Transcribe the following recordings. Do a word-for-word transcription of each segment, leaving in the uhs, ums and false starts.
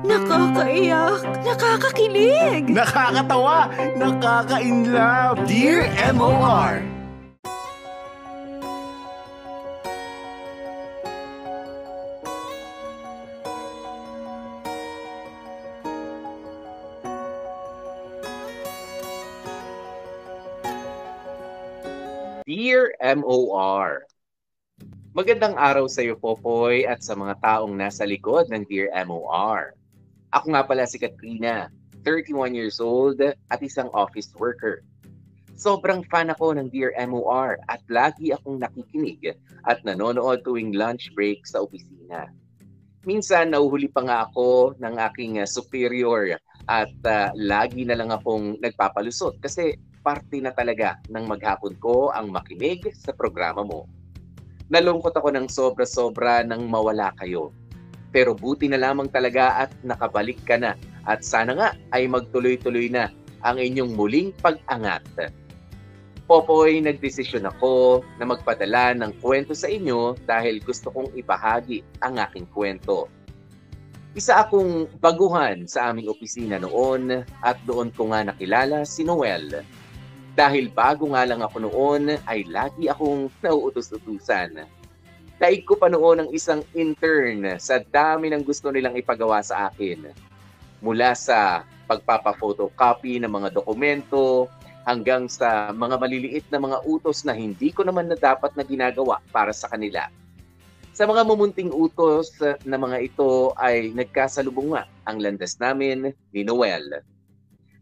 Nakakaiyak, nakakakilig, nakakatawa, nakaka-inlove. Dear M O R. Dear M O R. Magandang araw sa iyo, Popoy, at sa mga taong nasa likod ng Dear M O R. Ako nga pala si Katrina, thirty-one years old at isang office worker. Sobrang fan ako ng Dear M O R at lagi akong nakikinig at nanonood tuwing lunch break sa opisina. Minsan nauhuli pa nga ako ng aking superior at uh, lagi na lang akong nagpapalusot kasi parte na talaga ng maghapon ko ang makinig sa programa mo. Nalungkot ako ng sobra-sobra nang mawala kayo. Pero buti na lamang talaga at nakabalik ka na. At sana nga ay magtuloy-tuloy na ang inyong muling pag-angat. Popoy, nagdesisyon ako na magpadala ng kwento sa inyo dahil gusto kong ibahagi ang aking kwento. Isa akong baguhan sa aming opisina noon at doon ko nga nakilala si Noel. Dahil bago nga lang ako noon ay lagi akong nauutos-utusan. Daig ko pa noon ang isang intern sa dami ng gusto nilang ipagawa sa akin. Mula sa pagpapa-photocopy ng mga dokumento hanggang sa mga maliliit na mga utos na hindi ko naman na dapat na ginagawa para sa kanila. Sa mga mumunting utos na mga ito ay nagkasalubong nga ang landas namin ni Noel.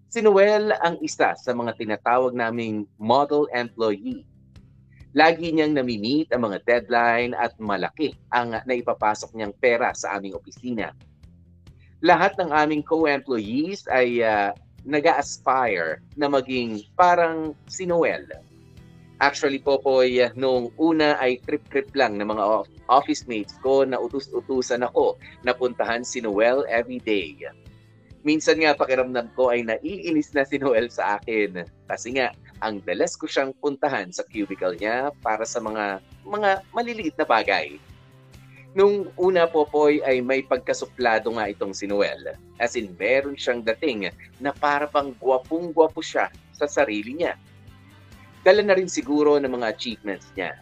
Si Noel ang isa sa mga tinatawag naming model employee. Lagi niyang nami-meet ang mga deadline at malaki ang naipapasok niyang pera sa aming opisina. Lahat ng aming co-employees ay uh, nag-a-aspire na maging parang si Noel. Actually, Popoy, noong una ay trip-trip lang ng mga office mates ko na utus-utusan ako na puntahan si Noel everyday. Minsan nga pakiramdam ko ay naiinis na si Noel sa akin kasi nga ang dalas ko siyang puntahan sa cubicle niya para sa mga mga maliliit na bagay. Nung una, Popoy, ay may pagkasuplado nga itong si Noel. As in, meron siyang dating na para bang gwapong-gwapo siya sa sarili niya. Dala na rin siguro ng mga achievements niya.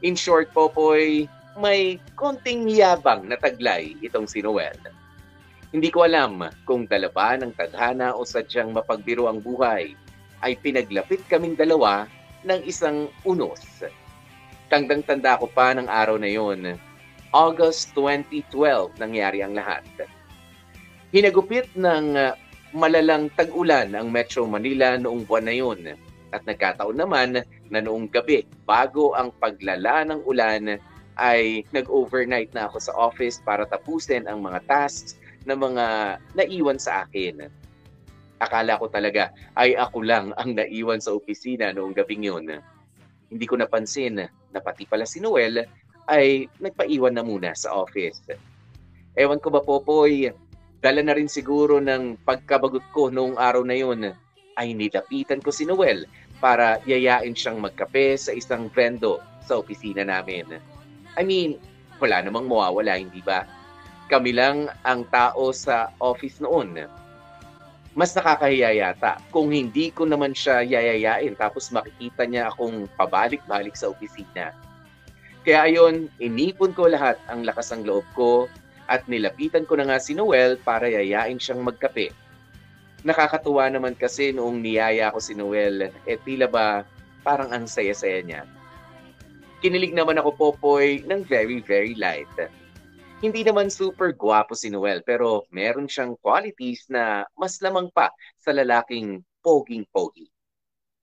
In short, Popoy, may konting yabang na taglay itong si Noel. Hindi ko alam kung dala ba ng tadhana o sadyang mapagbiro ang buhay, ay pinaglapit kaming dalawa ng isang unos. Tandang-tanda ko pa ng araw na yon. August twenty twelve nangyari ang lahat. Hinagupit ng malalang tag-ulan ang Metro Manila noong buwan na yon. At nagkataon naman na noong gabi bago ang paglala ng ulan ay nag-overnight na ako sa office para tapusin ang mga tasks na mga naiwan sa akin. Akala ko talaga ay ako lang ang naiwan sa opisina noong gabing yun. Hindi ko napansin na pati pala si Noel ay nagpaiwan na muna sa office. Ewan ko ba, Popoy, dala na rin siguro ng pagkabagot ko noong araw na yun ay nilapitan ko si Noel para yayain siyang magkape sa isang vendo sa opisina namin. I mean, wala namang mawawala, hindi ba? Kami lang ang tao sa office noon. Mas nakakahiya yata kung hindi ko naman siya yayayain tapos makikita niya akong pabalik-balik sa opisina. Kaya ayon, inipon ko lahat ang lakas ng loob ko at nilapitan ko na nga si Noel para yayain siyang magkape. Nakakatuwa naman kasi noong niyaya ko si Noel, eh tila ba parang ang saya-saya niya. Kinilig naman ako, Popoy, ng very, very light. Hindi naman super gwapo si Noel pero meron siyang qualities na mas lamang pa sa lalaking poging-pogi.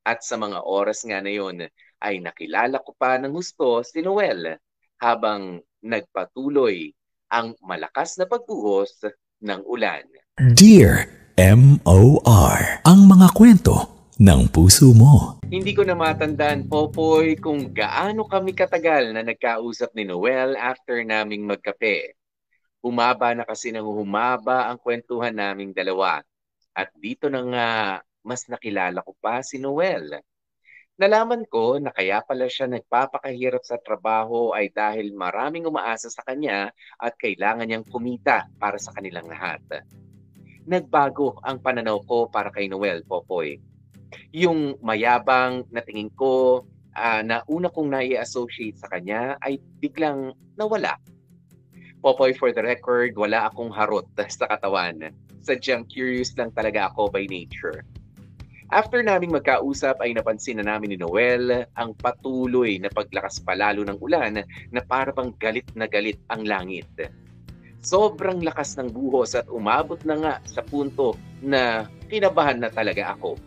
At sa mga oras nga na yun ay nakilala ko pa ng husto si Noel habang nagpatuloy ang malakas na pagbuhos ng ulan. Dear M O R, ang mga kwento ng puso mo. Hindi ko na matandaan, Popoy, kung gaano kami katagal na nagkausap ni Noel after naming magkape. Humaba na kasi nang humaba ang kwentuhan naming dalawa. At dito na nga mas nakilala ko pa si Noel. Nalaman ko na kaya pala siya nagpapakahirap sa trabaho ay dahil maraming umaasa sa kanya at kailangan niyang kumita para sa kanilang lahat. Nagbago ang pananaw ko para kay Noel Popoy. Yung mayabang na tingin ko uh, na una kong nai-associate sa kanya ay biglang nawala. Popoy, for the record, wala akong harot sa katawan. Sadyang curious lang talaga ako by nature. After naming magkausap ay napansin na namin ni Noel ang patuloy na paglakas palalo ng ulan na parang galit na galit ang langit. Sobrang lakas ng buhos at umabot na nga sa punto na kinabahan na talaga ako.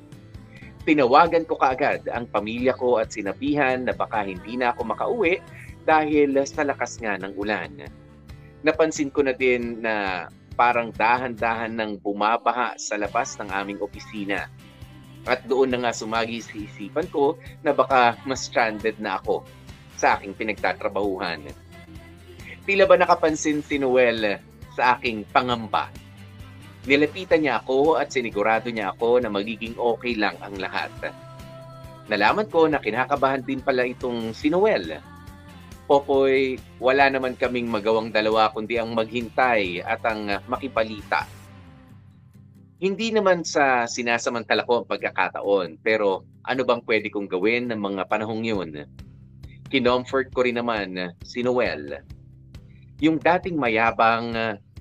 Tinawagan ko kaagad ang pamilya ko at sinabihan na baka hindi na ako makauwi dahil sa lakas nga ng ulan. Napansin ko na din na parang dahan-dahan ng bumabaha sa labas ng aming opisina. At doon na nga sumagi sa isipan ko na baka mas stranded na ako sa aking pinagtatrabahuhan. Tila ba nakapansin si Noel sa aking pangamba? Nilapitan niya ako at sinigurado niya ako na magiging okay lang ang lahat. Nalaman ko na kinakabahan din pala itong si Noel. Popoy, wala naman kaming magawang dalawa kundi ang maghintay at ang makibalita. Hindi naman sa sinasamantala ko ang pagkakataon, pero ano bang pwede kong gawin ng mga panahong yun? Kinomfort ko rin naman si Noel. Yung dating mayabang,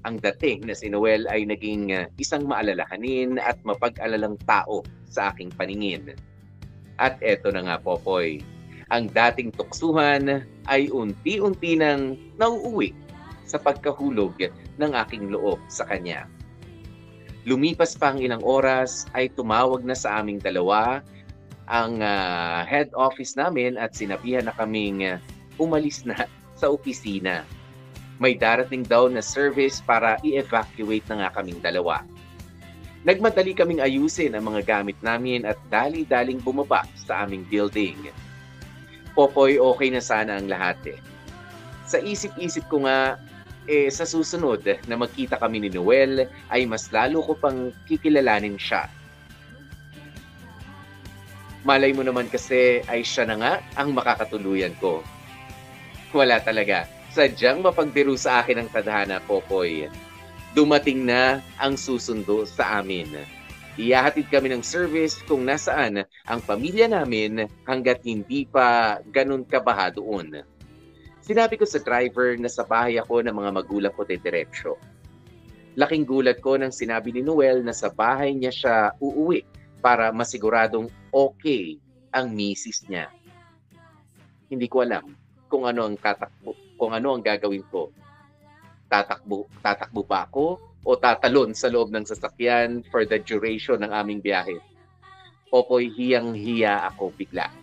ang dating na si Noel ay naging isang maalalahanin at mapag-alalang tao sa aking paningin. At eto na nga, Popoy, ang dating tuksuhan ay unti-unti nang nauuwi sa pagkahulog ng aking loob sa kanya. Lumipas pa ang ilang oras ay tumawag na sa aming dalawa ang uh, head office namin at sinabihan na kaming uh, umalis na sa opisina. May darating daw na service para i-evacuate na nga kaming dalawa. Nagmadali kaming ayusin ang mga gamit namin at dali-daling bumaba sa aming building. Popoy, okay na sana ang lahat eh. Sa isip-isip ko nga, Eh, sa susunod na magkita kami ni Noel ay mas lalo ko pang kikilalanin siya. Malay mo naman kasi ay siya na nga ang makakatuluyan ko. Wala talaga, sadyang mapagbiro sa akin ang tadhana, Popoy. Dumating na ang susundo sa amin. Iyahatid kami ng service kung nasaan ang pamilya namin hanggat hindi pa ganun kabaha doon. Sinabi ko sa driver na sa bahay ako ng mga magulang ko diretso. Laking gulat ko nang sinabi ni Noel na sa bahay niya siya uuwi para masiguradong okay ang misis niya. Hindi ko alam kung ano ang tatakbo, kung ano ang gagawin ko. Tatakbo, tatakbo ba ako o tatalon sa loob ng sasakyan for the duration ng aming biyahe? Popoy, hiyang-hiya ako bigla.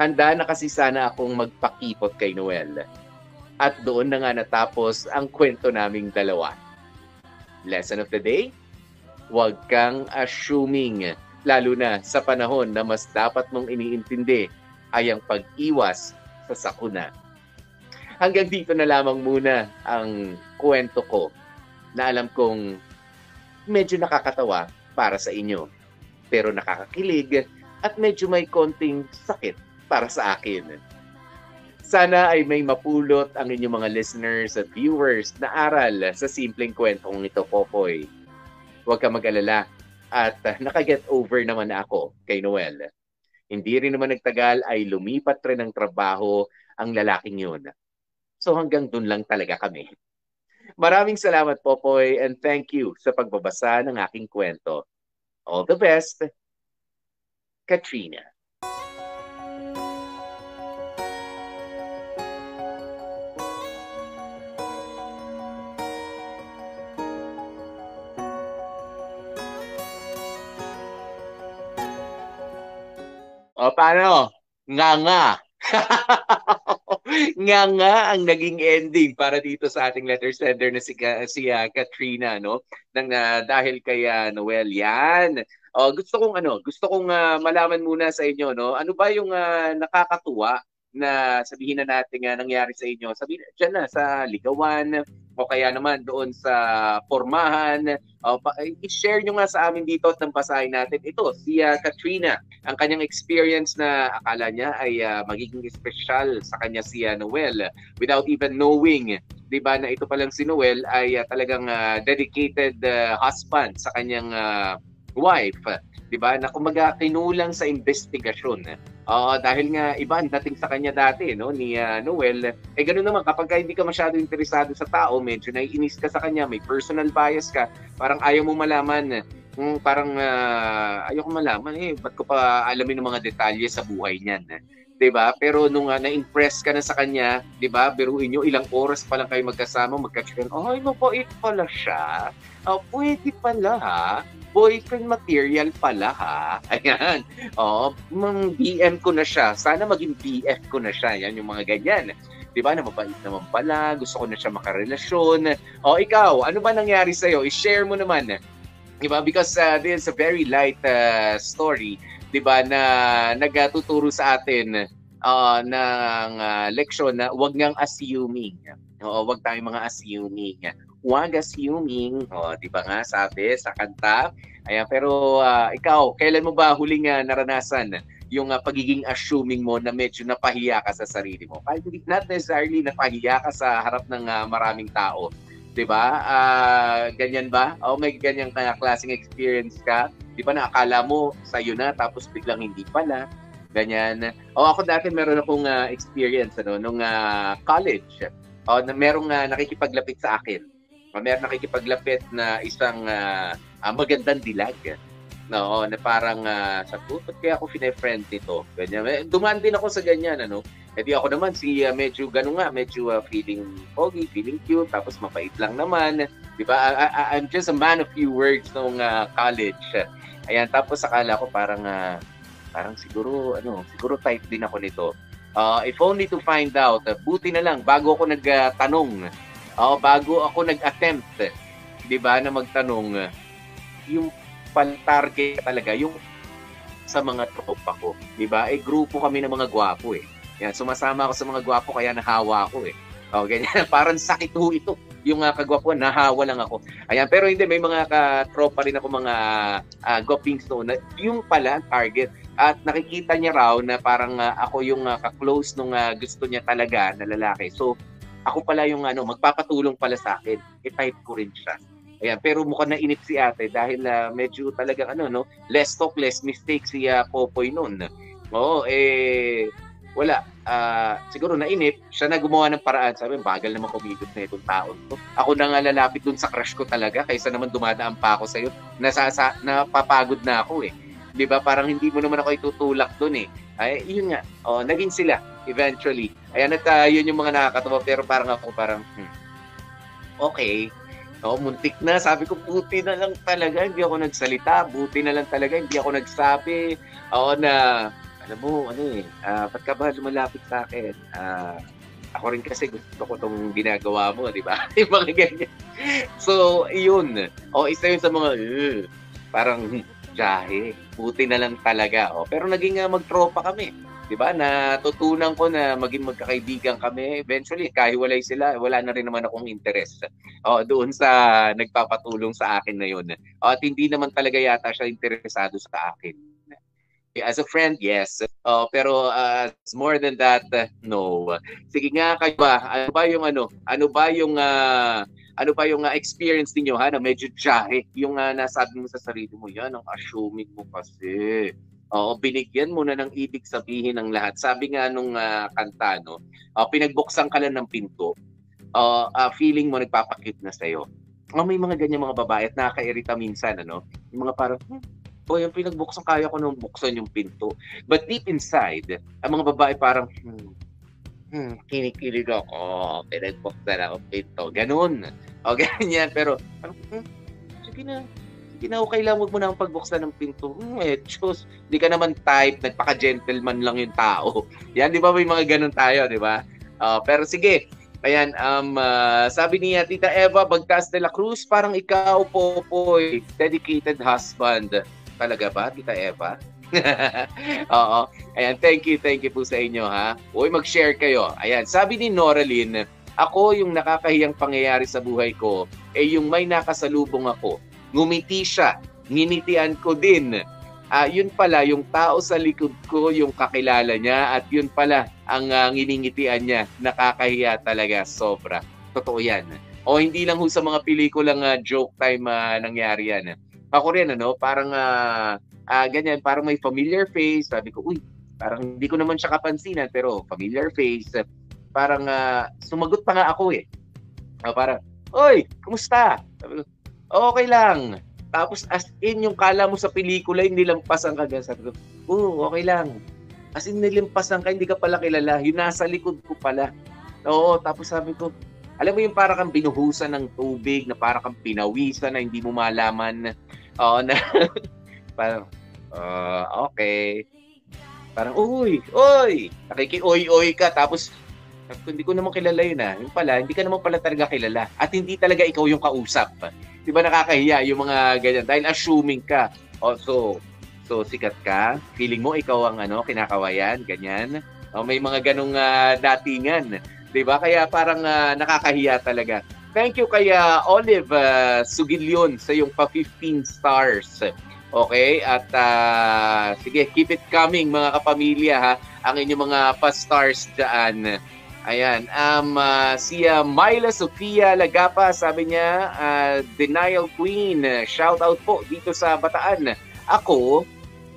Handa na kasi sana akong magpakipot kay Noel. At doon na nga natapos ang kwento naming dalawa. Lesson of the day? Huwag kang assuming, lalo na sa panahon na mas dapat mong iniintindi ay ang pag-iwas sa sakuna. Hanggang dito na lamang muna ang kwento ko na alam kong medyo nakakatawa para sa inyo. Pero nakakakilig at medyo may konting sakit para sa akin. Sana ay may mapulot ang inyong mga listeners at viewers na aral sa simpleng kwentong ito, Popoy. Huwag ka mag-alala at nakaget over naman na ako kay Noel. Hindi rin naman nagtagal ay lumipat rin ng trabaho ang lalaking yun. So hanggang dun lang talaga kami. Maraming salamat, Popoy, and thank you sa pagbabasa ng aking kwento. All the best, Katrina. O paano? Nga nga. Nga nga ang naging ending para dito sa ating letter sender na si, si uh, Katrina, no? Nang uh, dahil kay uh, Noel yan. O, gusto kong ano, gusto kong uh, malaman muna sa inyo, no? Ano ba yung uh, nakakatuwa na sabihin na natin uh, nangyari sa inyo? Sabihin diyan na sa ligawan, o kaya naman doon sa formahan. Uh, i-share nyo nga sa amin dito at nampasahin natin ito. Si uh, Katrina, ang kanyang experience na akala niya ay uh, magiging espesyal sa kanya si uh, Noel without even knowing, diba, na ito palang si Noel ay uh, talagang uh, dedicated uh, husband sa kanyang uh, wife, diba, na kumbaga kinulang sa investigasyon. Uh, dahil nga iba ang dating sa kanya dati, no, ni uh, Noel. Eh ganoon naman, kapag ka hindi ka masyado interesado sa tao, medyo naiinis ka sa kanya, may personal bias ka, parang ayaw mo malaman, mm, parang uh, ayaw ko malaman, eh, ba't ko pa alamin ng mga detalye sa buhay niyan, diba? Pero nung uh, na-impress ka na sa kanya, diba, biruin nyo, ilang oras pa lang kayo magkasama, magka-chicken, ay, mabait pala siya, oh, pwede pala ha, boyfriend material pala ha. Ayan. O, mang B M ko na siya. Sana maging B F ko na siya. Ayan, yung mga ganyan. Diba? Namabait naman pala. Gusto ko na siya makarelasyon. O, ikaw, ano ba nangyari sa'yo? I-share mo naman. Diba? Because uh, this is a very light uh, story. Diba? Na nagtuturo sa atin uh, ng uh, leksyon na huwag ngang assuming. O, huwag tayong mga assuming. Huwag assuming, oh, di ba nga sabi sa kanta? Ayan, pero uh, ikaw, kailan mo ba huling uh, naranasan yung uh, pagiging assuming mo na medyo napahiya ka sa sarili mo? Kahit not necessarily napahiya ka sa harap ng uh, maraming tao, di ba? Uh, ganyan ba? O oh, may ganyang uh, klaseng experience ka? Di ba na akala mo sa'yo na tapos biglang hindi pala? Ganyan. O oh, ako dati meron akong uh, experience ano, nung uh, college. O oh, na, merong uh, nakikipaglapit sa akin. Mayroon nakikipaglapit na isang uh, uh, magandang dilag. No, na parang uh, sa oh, ba't kaya ako fine-friend nito? Ganyan. Dumaan din ako sa ganyan, ano? E di ako naman, si uh, medyo gano'n nga, medyo uh, feeling pogi, feeling cute, tapos mapait lang naman. Diba? I, I, I'm just a man of few words nung uh, college. Ayan, tapos akala ko parang, uh, parang siguro, ano, siguro type din ako nito. Uh, if only to find out, uh, buti na lang, bago ako nagtanong, uh, Oh, bago ako nag-attempt, 'di ba, na magtanong, yung pan-target talaga yung sa mga tropa ko, 'di ba? Eh grupo kami ng mga gwapo eh. Yan, sumasama ako sa mga gwapo kaya nahawa ako eh. Oh, ganyan, parang sakit ho ito. Yung uh, kagwapuan, nahawa lang ako. Ayan, pero hindi, may mga katropa rin ako, mga uh, gopings noon. Yung pala, target. At nakikita niya raw na parang uh, ako yung uh, ka-close nung uh, gusto niya talaga na lalaki. So, ako pala yung ano, magpapatulong pala sa akin. I-type ko rin siya. Ayan, pero mukhang nainip si ate dahil uh, medyo talagang ano, no? Less talk, less mistakes si uh, Popoy noon. Oo, eh, wala. Uh, siguro nainip, siya na gumawa ng paraan. Sabi, bagal naman kumikot na itong taon to. Ako na nga lalapit dun sa crush ko talaga kaysa naman dumadaan pa ako sa'yo. Nasasa, napapagod na ako eh. Di ba? Parang hindi mo naman ako itutulak dun eh. Ay, yun nga. O, naging sila eventually. Ayan, at uh, yun yung mga nakakatawa. Pero parang ako, parang, hmm, okay. O, muntik na. Sabi ko, buti na lang talaga. Hindi ako nagsalita. Buti na lang talaga. Hindi ako nagsabi. O, na, alam mo, ano eh, uh, ba't ka ba lumalapit sa akin? Ah, uh, ako rin kasi gusto ko itong ginagawa mo, di ba? Yung mga ganyan. So, yun. O, isa yun sa mga, uh, parang, jahe. Buti na lang talaga. Oh. Pero naging uh, magtropa kami. Diba? Natutunan ko na maging magkakaibigan kami. Eventually, kahiwalay sila. Wala na rin naman akong interest. Oh, doon sa nagpapatulong sa akin na yun. Oh, at hindi naman talaga yata siya interesado sa akin. As a friend, yes. Oh, pero uh, more than that, uh, no. Sige nga, kayo ba? Ano ba yung ano? Ano ba yung... Uh, Ano pa yung uh, experience niyo ha, na medyo jahe, yung uh, nasabi mo sa sarili mo, yan ang assuming mo kasi. Oo, binigyan mo na ng ibig sabihin ng lahat. Sabi nga nung uh, kanta, no, uh, pinagbuksan ka lang ng pinto, uh, uh, feeling mo nagpapakit na sa'yo. Oh, may mga ganyan mga babae at nakakairita minsan, ano? Yung mga parang, hmm, o yung pinagbuksan, kaya ko nung buksan yung pinto. But deep inside, ang mga babae parang, hmm, hmm, kinikilig ako, pinagbuksan ako pinto, ganun. O, ganyan. Pero, parang, hmm, sige na. Sige na, okay lang. Huwag mo na ang pagbuksan ng pinto. Hmm, eh, Diyos. Hindi ka naman type. Nagpaka-gentleman lang yung tao. Yan, di ba? May mga ganun tayo, di ba? Uh, pero sige. Ayan, um, uh, sabi niya, Tita Eva Bagtas de la Cruz, parang ikaw, Popoy, dedicated husband. Talaga ba, Tita Eva? Oo. Ayan, thank you, thank you po sa inyo, ha? Uy, mag-share kayo. Ayan, sabi ni Noraline, Ako, yung nakakahiyang pangyayari sa buhay ko, eh yung may nakasalubong ako. Ngumiti siya, nginitian ko din. Uh, yun pala, yung tao sa likod ko, yung kakilala niya, at yun pala, ang uh, nginingitian niya, nakakahiya talaga, sobra. Totoo yan. O hindi lang ho sa mga pelikulang uh, joke time uh, nangyari yan. Ako rin, ano, parang uh, uh, ganyan, parang may familiar face. Sabi ko, uy, parang hindi ko naman siya kapansinan, pero familiar face. Parang uh, sumagot pa nga ako eh. Uh, parang, uy, kumusta? Sabi ko, okay lang. Tapos as in, yung kala mo sa pelikula, yung nilampasan ka ganyan. Sabi ko, oo, okay lang. As in, nilampasan ka, hindi ka pala kilala. Yung nasa likod ko pala. Oo, tapos sabi ko, alam mo yung para kang binuhusan ng tubig, na para kang pinawisan, na hindi mo malaman. Oo, na parang, uh, okay. Parang, uy, uy, nakiki-oy-oy ka. Tapos, hindi ko naman kilala yun ah. Yung pala, hindi ka naman pala talaga kilala. At hindi talaga ikaw yung kausap. Di ba nakakahiya yung mga ganyan? Dahil assuming ka. Oh, so, so sikat ka. Feeling mo ikaw ang ano, kinakawayan, ganyan. Oh, may mga ganong uh, datingan. Di ba? Kaya parang uh, nakakahiya talaga. Thank you kaya Olive uh, Sugilion sa yung pa fifteen stars. Okay? At uh, sige, keep it coming mga kapamilya ha. Ang inyong mga pa-stars dyan. Ayan, um, uh, si uh, Myla Sofia Lagapa, sabi niya, uh, Denial Queen, shout out po dito sa Bataan. Ako,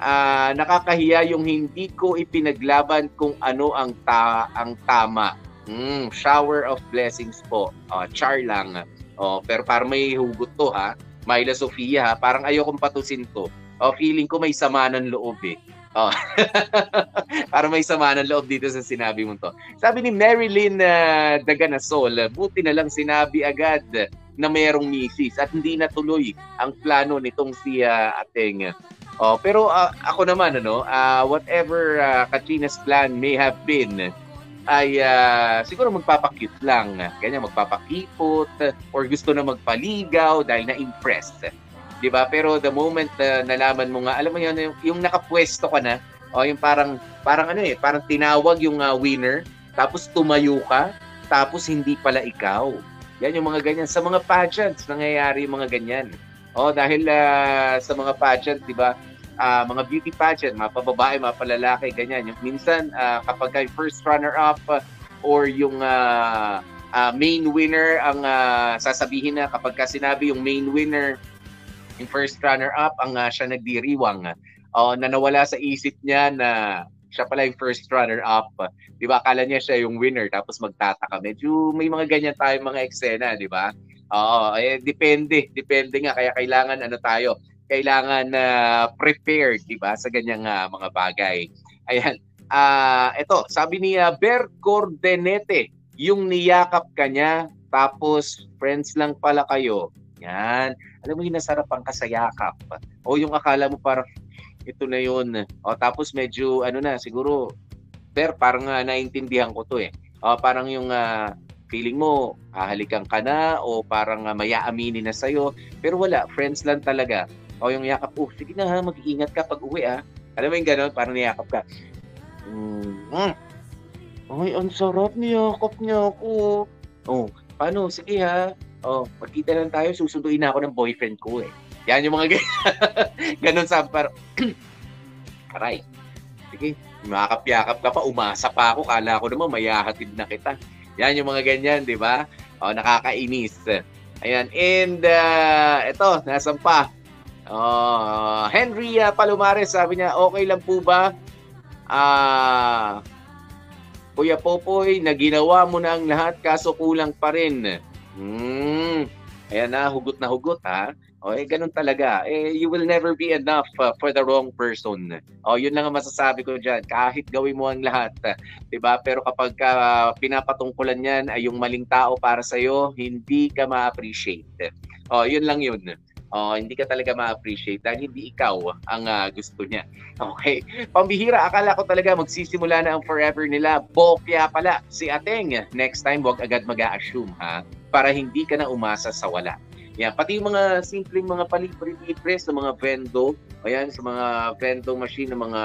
uh, nakakahiya yung hindi ko ipinaglaban kung ano ang, ta ang tama. Mm, shower of blessings po, uh, char lang. Uh, pero parang may hugot to ha, Myla Sofia ha, parang ayokong patusin to. Uh, feeling ko may sama ng loob eh. Oh. Para may sama ng loob dito sa sinabi mo to. Sabi ni Marilyn uh, Daganasol, buti na lang sinabi agad na mayroong misis at hindi natuloy ang plano nitong si uh, Ateng. Oh, pero uh, ako naman ano, uh, whatever uh, Katrina's plan may have been ay uh, siguro magpapakit lang, ganyan magpapakipot or gusto na magpaligaw dahil na-impressed. Diba? Pero the moment uh, nalaman mo nga, alam mo yun, yung, yung nakapwesto ka na, o oh, yung parang, parang ano eh, parang tinawag yung uh, winner, tapos tumayo ka, tapos hindi pala ikaw. Yan yung mga ganyan. Sa mga pageants, nangyayari yung mga ganyan. O, oh, dahil uh, sa mga pageant, diba, uh, mga beauty pageant, mga pababae, mga palalaki, ganyan. Yung minsan, uh, kapag first runner-up uh, or yung... Uh, uh, main winner, ang uh, sasabihin na kapag ka sinabi yung main winner, yung first runner-up, ang uh, siya nagdiriwang. Uh, na nawala sa isip niya na siya pala yung first runner-up. Di ba? Akala niya siya yung winner tapos magtataka. Medyo may mga ganyan tayong mga eksena, di ba? Oo, eh, depende. Depende nga. Kaya kailangan ano tayo? Kailangan uh, prepared, di ba? Sa ganyang uh, mga bagay. Ayan. Uh, ito, sabi ni uh, Ber Cordenete, yung niyakap ka niya, tapos friends lang pala kayo. Yan. Alam mo yung nasarap ang kasayakap. O yung akala mo parang ito na yun. O tapos medyo ano na siguro pero parang uh, naiintindihan ko to eh. O parang yung uh, feeling mo hahalikan ka na o parang uh, mayaaminin na sa'yo. Pero wala. Friends lang talaga. O yung yakap. Oh sige na ha. Mag-iingat ka pag uwi ah. Alam mo yung gano'n? Parang niyakap ka. Mm-hmm. Ay, ang sarap niyakap niya ako. O paano? Sige ha. Oh, magkita lang tayo, susunduin na ako ng boyfriend ko eh. Yan yung mga ganun sa par. Aray. Sige, makakapyakap ka pa, umasa pa ako, kala ko naman mayahatid na kita. Yan yung mga ganyan, di ba? Oh, nakakainis. Ayan, and uh, ito, nasan pa? Oh, Henry uh, Palomares, sabi niya, okay lang po ba? Ah, uh, Kuya Popoy, naginawa mo na ang lahat, kaso kulang pa rin. Hmm, ayan na, hugot na hugot ha. O, eh, ganun talaga. Eh, you will never be enough uh, for the wrong person. O, yun lang ang masasabi ko dyan. Kahit gawin mo ang lahat. Uh, diba? Pero kapag uh, pinapatungkulan yan ay yung maling tao para sa'yo, hindi ka ma-appreciate. O, yun lang yun. O, hindi ka talaga ma-appreciate dahil hindi ikaw ang uh, gusto niya. Okay? Pambihira, akala ko talaga magsisimula na ang forever nila. Bokya pala si Ateng. Next time, huwag agad mag-a-assume ha. Para hindi ka na umasa sa wala. Yan, pati yung mga simpleng mga palibre-libre sa mga vendo, ayan, sa mga vendo machine, ng mga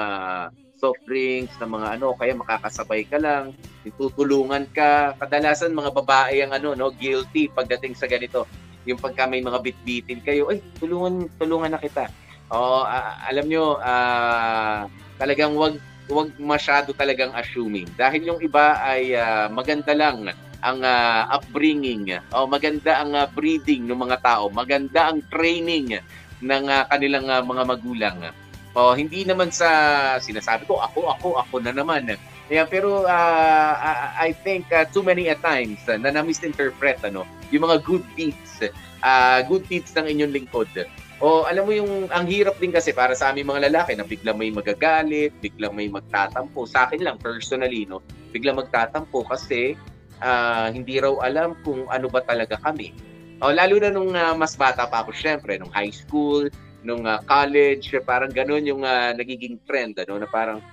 soft drinks, na mga ano, kaya makakasabay ka lang, tutulungan ka. Kadalasan mga babae ang ano, no, guilty pagdating sa ganito. Yung pagka may mga bitbitin kayo, ay, tulungan, tulungan na kita. O, uh, alam nyo, uh, talagang wag, wag masyado talagang assuming. Dahil yung iba ay uh, maganda lang ang uh, upbringing, o maganda ang uh, breeding ng mga tao, maganda ang training ng uh, kanilang uh, mga magulang. O, hindi naman sa sinasabi ko, ako, ako, ako na naman. Yeah, pero uh, I think uh, too many a times uh, na na-misinterpret ano, yung mga good deeds, uh, good deeds ng inyong lingkod. O alam mo yung, ang hirap din kasi para sa aming mga lalaki na biglang may magagalit, biglang may magtatampo. Sa akin lang, personally, no? Biglang magtatampo kasi uh, hindi raw alam kung ano ba talaga kami. O, lalo na nung uh, mas bata pa ako, syempre, nung high school, nung uh, college, parang ganun yung uh, nagiging trend, ano, na parang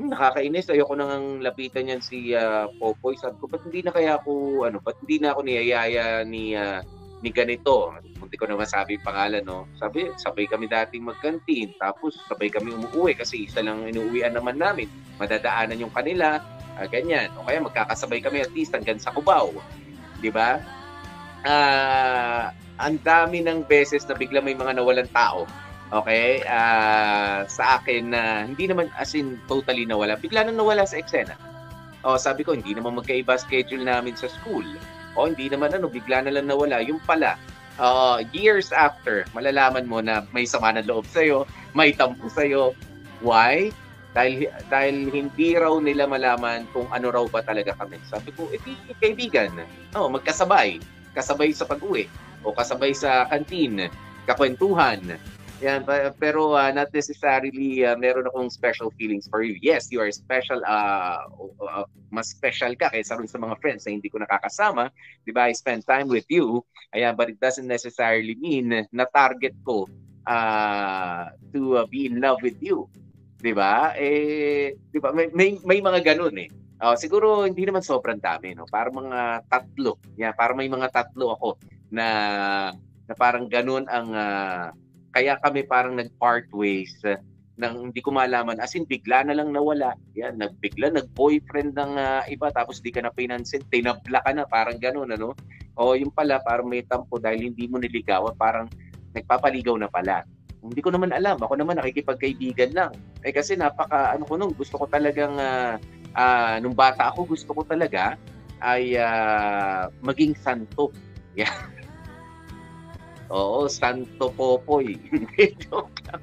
hmm, nakakainis, ayoko nang lapitan yan si uh, Popoy. Sabi ko, ba't hindi na kaya ako, ano, ba't hindi na ako niyayaya ni, uh, ni ganito? Hindi ko na masabi yung pangalan, no? Sabi, sabay kami dating magkantin, tapos sabay kami umuwi kasi isa lang inuuwian naman namin. Madadaanan yung kanila, uh, ganyan. O kaya magkakasabay kami at least hanggang sa Cubao. Diba? Ah... Uh, ang dami ng beses na bigla may mga nawalan tao. Okay? Uh, sa akin na uh, hindi naman as in totally nawala. Bigla nang nawala sa eksena. O, sabi ko, hindi naman magkaiba schedule namin sa school. O, hindi naman ano, bigla na lang nawala. Yung pala, uh, years after, malalaman mo na may sama ng loob sa'yo, may tampo sa'yo. Why? Dahil, dahil hindi raw nila malaman kung ano raw ba talaga kami. Sabi ko, eti, kaibigan. O, magkasabay. Kasabay sa pag-uwi. O kasabay sa kantin, kakwentuhan. Yan, pero uh, not necessarily uh, meron akong special feelings for you. Yes, you are special, uh, uh, mas special ka kaysa rin sa mga friends na hindi ko nakakasama. Diba, I spend time with you. Ayan, but it doesn't necessarily mean na target ko uh, to uh, be in love with you. Diba? Eh, diba? May, may, may mga ganun eh. Uh, siguro hindi naman sobrang dami, no? Para mga tatlo. Yeah, para may mga tatlo ako. Na, na parang ganun ang uh, kaya kami parang nag-part ways uh, nang hindi ko malaman, as in bigla na lang nawala. Yan, nagbigla, nag-boyfriend ng uh, iba tapos di ka na pinansin, tinabla ka na, parang ganun, ano? O yung pala, parang may tampo dahil hindi mo niligawan, parang nagpapaligaw na pala. Hindi ko naman alam, ako naman nakikipagkaibigan lang. Eh kasi napaka, ano ko nung, gusto ko talagang, uh, uh, nung bata ako, gusto ko talaga ay uh, maging santo. Yeah. Oo, Santo Popoy. Hindi, joke lang.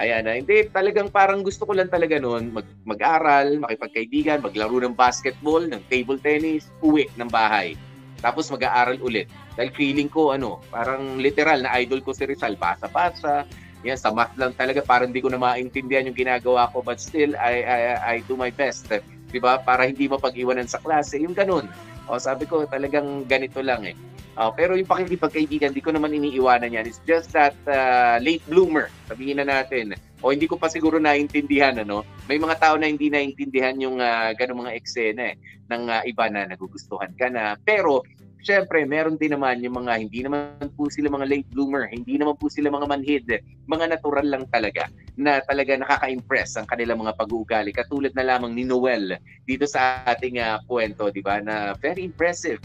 Ayan na, hindi, talagang parang gusto ko lang talaga noon mag, mag-aral, makipagkaibigan, maglaro ng basketball, ng table tennis, uwi ng bahay. Tapos mag-aaral ulit. Dahil feeling ko, ano, parang literal na idol ko si Rizal, pasa-pasa. Yan, sa math lang talaga, parang hindi ko na maintindihan yung ginagawa ko. But still, I, I, I do my best. Diba? Para hindi mapag-iwanan sa klase. Yung ganun. O, sabi ko, talagang ganito lang eh. Uh, pero yung pakikipagkaibigan, di ko naman iniiwanan yan. It's just that uh, late bloomer, sabihin na natin. O hindi ko pa siguro naintindihan, ano? May mga tao na hindi naintindihan yung uh, ganong mga eksena eh, ng uh, iba na nagugustuhan ka na. Pero, syempre, meron din naman yung mga, hindi naman po sila mga late bloomer, hindi naman po sila mga manhid, mga natural lang talaga, na talaga nakaka-impress ang kanilang mga pag-uugali. Katulad na lamang ni Noel dito sa ating uh, kwento, di ba? Na very impressive.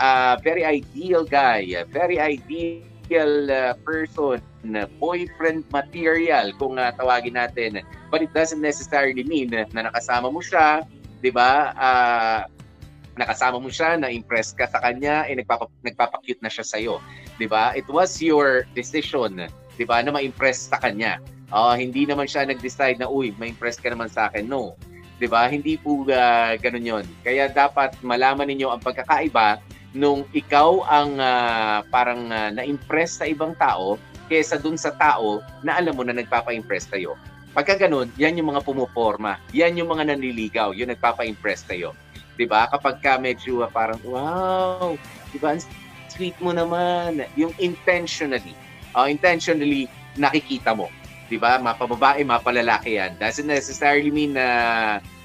Uh, very ideal guy, very ideal uh, person, boyfriend material kung uh, tawagin natin. But it doesn't necessarily mean na nakasama mo siya, di ba? Uh, nakasama mo siya, na-impress ka sa kanya, eh, nagpapa, nagpapakute na siya sa'yo, di ba? It was your decision, di ba, na ma-impress sa kanya. Uh, hindi naman siya nag-decide na, uy, ma-impress ka naman sa akin. No, di ba? Hindi po uh, ganun yun. Kaya dapat malaman ninyo ang pagkakaiba nung ikaw ang uh, parang uh, na-impress sa ibang tao kesa dun sa tao na alam mo na nagpapa-impress tayo. Pagka ganun, yan yung mga pumuporma. Yan yung mga nanliligaw, yung nagpapa-impress tayo. Diba? Kapag ka medyo uh, parang, wow, diba? Sweet mo naman. Yung intentionally, uh, intentionally nakikita mo. Diba? Mapababae, mapalalaki yan. Doesn't necessarily mean na,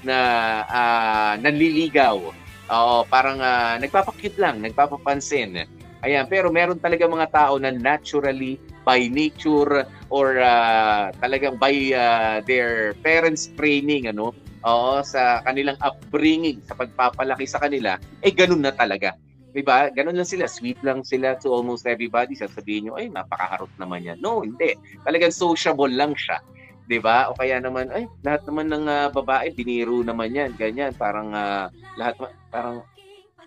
na uh, nanliligaw. Uh, parang uh, nagpapakute lang, nagpapapansin. Ayan, pero meron talaga mga tao na naturally by nature or uh, talagang by uh, their parents' training, ano, oo, sa kanilang upbringing, sa pagpapalaki sa kanila, eh ganun na talaga. Diba? Ganun lang sila. Sweet lang sila to almost everybody. Sasabihin nyo, ay, napakaharot naman yan. No, hindi. Talagang sociable lang siya. Diba? O kaya naman, ay, lahat naman ng uh, babae, biniro naman yan. Ganyan. Parang, uh, lahat, parang,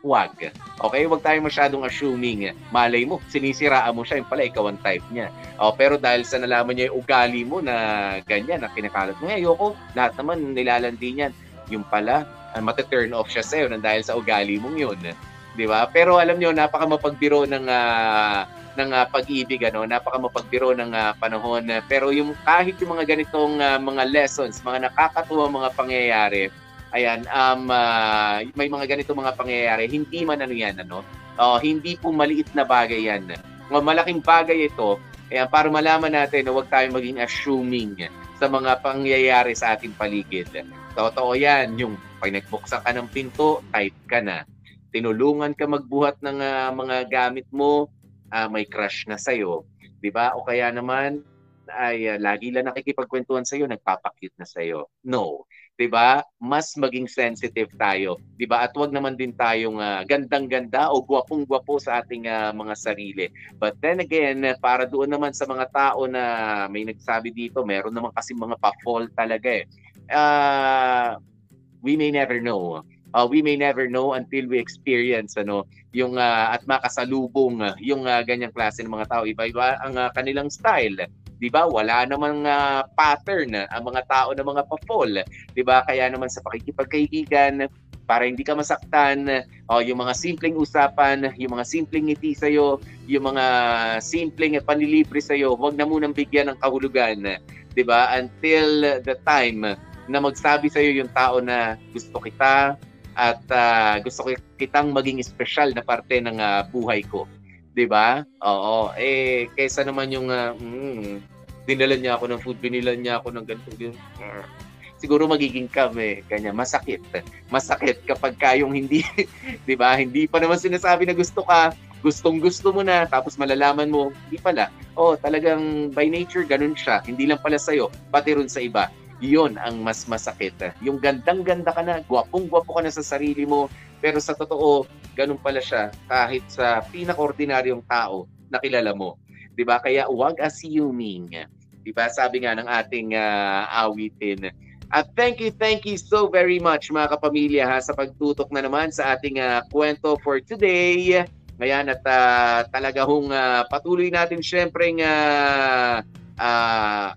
wag. Okay? Wag tayo masyadong assuming. Malay mo, sinisiraan mo siya. Yung pala, ikaw ang type niya. O, pero dahil sa nalaman niya yung ugali mo na ganyan, na kinakalat mo, ayoko, lahat naman nilalandi niyan. Yung pala, uh, mataturn off siya sa'yo dahil sa ugali mong yun. Diba? Pero alam niyo, napaka mapagbiro ng uh, ng uh, pag-ibig, ano, napaka mapagbiro ng uh, panahon. Pero yung kahit yung mga ganitong uh, mga lessons, mga nakakatuwang mga pangyayari, ayan, um uh, may mga ganitong mga pangyayari, hindi man ano yan, ano. Oh, hindi po maliit na bagay yan. Malaking bagay ito. Ayan, para malaman natin na huwag tayong maging assuming sa mga pangyayari sa ating paligid. Totoo yan, yung pag nagbuksan ka ng pinto, type ka na. Tinulungan ka magbuhat ng uh, mga gamit mo, uh, may crush na sa'yo, di ba? O kaya naman, ay uh, lagi lang nakikipagkwentuhan sa'yo, nagpapakit na sa'yo. No, di ba? Mas maging sensitive tayo, di ba? At wag naman din tayong uh, gandang-ganda o gwapong-gwapo sa ating uh, mga sarili. But then again, para doon naman sa mga tao na may nagsabi dito, meron naman kasi mga pa-fall talaga eh. Uh, we may never know. Uh, we may never know until we experience ano yung uh, at makasalubong uh, yung uh, ganyang klase ng mga tao. Iba-iba ang uh, kanilang style, 'di ba? Wala namang uh, pattern uh, ang mga tao ng mga pa-fall, 'di ba? Kaya naman sa pakikipagkaibigan, para hindi ka masaktan, uh, yung mga simpleng usapan, yung mga simpleng ngiti sa iyo, yung mga simpleng uh, panlilibre sa iyo, huwag na munang bigyan ng kahulugan, 'di ba? Until the time na magsabi sa iyo yung tao na gusto kita. At uh, gusto kitang maging special na parte ng uh, buhay ko. 'Di ba? Oo. Eh, kaysa naman yung uh, mm, dinala niya ako ng food, binilan niya ako ng ganito. Uh, siguro magiging kami. Kanya, masakit. Masakit kapag kayong hindi, 'di ba? Hindi pa naman sinasabi na gusto ka. Gustong gusto mo na, tapos malalaman mo, hindi pala. Oh, talagang by nature, ganun siya. Hindi lang pala sa'yo, pati rin sa iba. Yun ang mas masakit. Yung gandang-ganda ka na, gwapong-gwapo ka na sa sarili mo, pero sa totoo, ganun pala siya kahit sa pinaka-ordinaryong tao na kilala mo. Diba? Kaya huwag assuming. Diba? Sabi nga ng ating uh, awitin. At thank you, thank you so very much mga kapamilya ha, sa pagtutok na naman sa ating uh, kwento for today. Ngayon at uh, talaga hong uh, patuloy natin syempre ng uh, uh,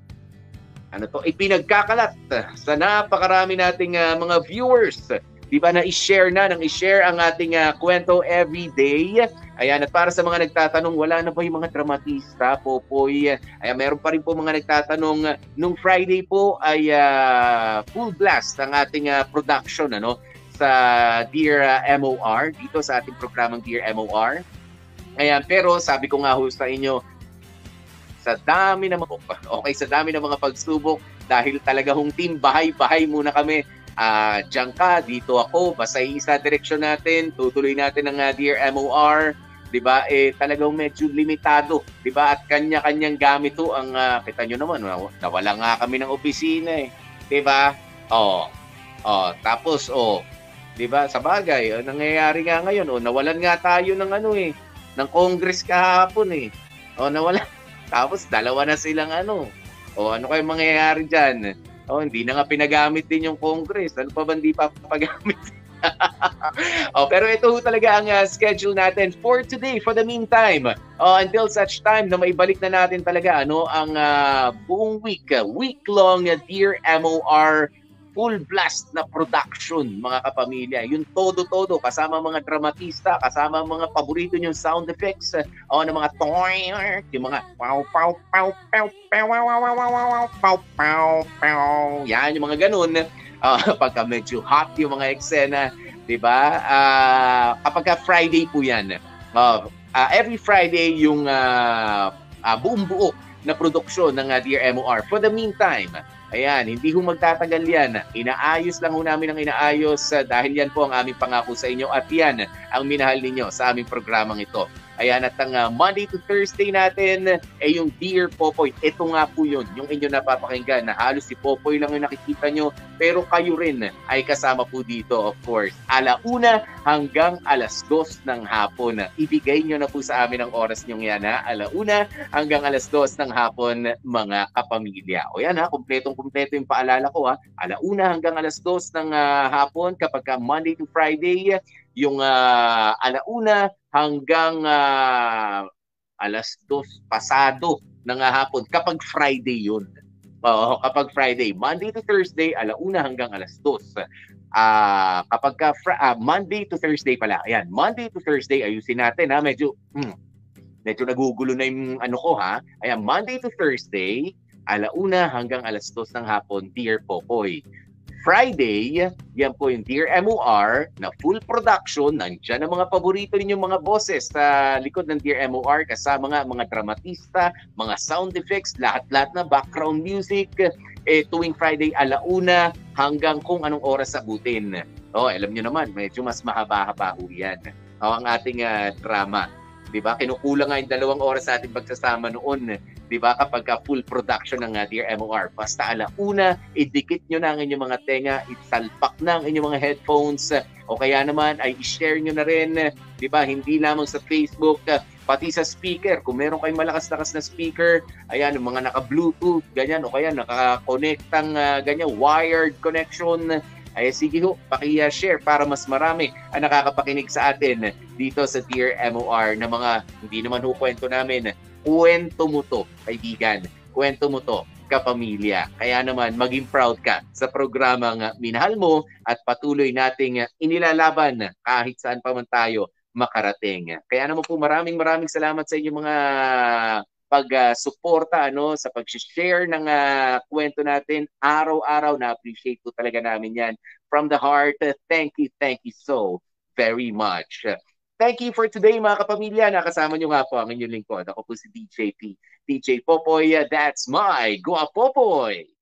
ano to, ipinagkakalat sa napakarami nating uh, mga viewers. Di ba na i-share na, nang i-share ang ating uh, kwento everyday. Ayan, at para sa mga nagtatanong, wala na ba yung mga dramatista, Popoy? Ayan, meron pa rin po mga nagtatanong, nung Friday po ay uh, full blast ang ating uh, production ano sa Dear uh, M O R, dito sa ating programang Dear M O R. Ayan, pero sabi ko nga ho sa inyo, sa dami ng mga okay, sa dami ng mga pagsubok dahil talaga hong team bahay-bahay muna kami. Ah, uh, diyan ka, dito ako, basta isa direksyon natin, tutuloy natin ang uh, Dear M O R, 'di ba? Eh talagang medyo limitado, 'di ba? At kanya-kanyang gamit 'to ang uh, kita niyo naman, nawala nga kami ng opisina eh, 'di ba? Oh. Oh, tapos oh, 'di ba? Sa bagay, oh, nangyayari nga ngayon, oh, nawalan nga tayo ng ano eh, ng Congress kahapon eh. Oh, nawala. Tapos dalawa na silang ano. O ano kayong mangyayari dyan? O hindi na nga pinagamit din yung Congress. Ano pa ba hindi pa pagamit? O pero ito talaga ang uh, schedule natin for today. For the meantime, uh, until such time na maibalik na natin talaga ano ang uh, buong week, uh, week-long uh, Dear M O R full blast na production, mga kapamilya. Yung todo-todo, kasama mga dramatista, kasama mga paborito niyong sound effects, o ng mga toy, yung mga pow, pow, pow, pow, pow, pow, pow, pow, pow, pow, pow, yan, yung mga ganun. Uh, pagka medyo hot yung mga eksena, di ba? Uh, kapagka Friday po yan. Uh, uh, every Friday, yung uh, uh, buong-buo na produksyon ng uh, Dear M O R. For the meantime, ayan, hindi ho magtatagal yan. Inaayos lang ho namin ang inaayos dahil yan po ang aming pangako sa inyo at yan ang minahal ninyo sa aming programang ito. Ayan, at ang uh, Monday to Thursday natin ay eh, yung Dear Popoy. Ito nga po yun, yung inyo napapakinggan na halos si Popoy lang yung nakikita nyo, pero kayo rin ay kasama po dito, of course. Alauna hanggang alas dos ng hapon. Ibigay nyo na po sa amin ang oras nyo yan, ha? Alauna hanggang alas dos ng hapon, mga kapamilya. O yan, ha? Kompletong-kompleto yung paalala ko, ha? Alauna hanggang alas dos ng uh, hapon, kapag ka Monday to Friday, yung uh, alauna hanggang uh, alas dos pasado ng hapon kapag Friday yun. Uh, kapag Friday, Monday to Thursday, alauna hanggang alas dos. Uh, kapag ka fr- uh, Monday to Thursday pala. Ayan, Monday to Thursday, ayusin natin, ha. Medyo, mm, medyo nagugulo na yung ano ko, ha. Ayan, Monday to Thursday, alauna hanggang alas dos ng hapon, Dear Popoy. Friday, yan po yung Dear M O R na full production. Nandiyan ang mga paborito ninyong mga boses sa likod ng Dear M O R, kasama nga mga dramatista, mga sound effects, lahat-lahat na background music, eh, tuwing Friday alauna hanggang kung anong oras abutin. Oh, alam nyo naman, medyo mas mahaba-haba ho yan. Oh, ang ating uh, drama. Diba? Kinukulang nga yung dalawang oras sa ating pagsasama noon. Diba? Kapag ka full production ng uh, Dear M O R. Basta alauna, idikit nyo na ang inyong mga tenga, isalpak na ang inyong mga headphones, o kaya naman ay i-share nyo na rin, diba? Hindi lamang sa Facebook, pati sa speaker. Kung meron kayong malakas-lakas na speaker, ayan, mga naka-Bluetooth, ganyan, o kaya naka-connectang uh, ganyan, wired connection, ay sige ho, paki-share para mas marami ang nakakapakinig sa atin dito sa Dear M O R na mga hindi naman ho kwento namin. Kwento mo to, kaibigan. Kwento mo to, kapamilya. Kaya naman, maging proud ka sa programang minahal mo at patuloy nating inilalaban kahit saan pa man tayo makarating. Kaya naman po, maraming maraming salamat sa inyong mga pag-suporta, ano, sa pag-share ng uh, kwento natin. Araw-araw, na-appreciate po talaga namin yan. From the heart, thank you, thank you so very much. Thank you for today, mga kapamilya. Nakasama nyo nga po ang inyong lingkod. Ako po si D J P. D J Popoy, that's my Gua Popoy!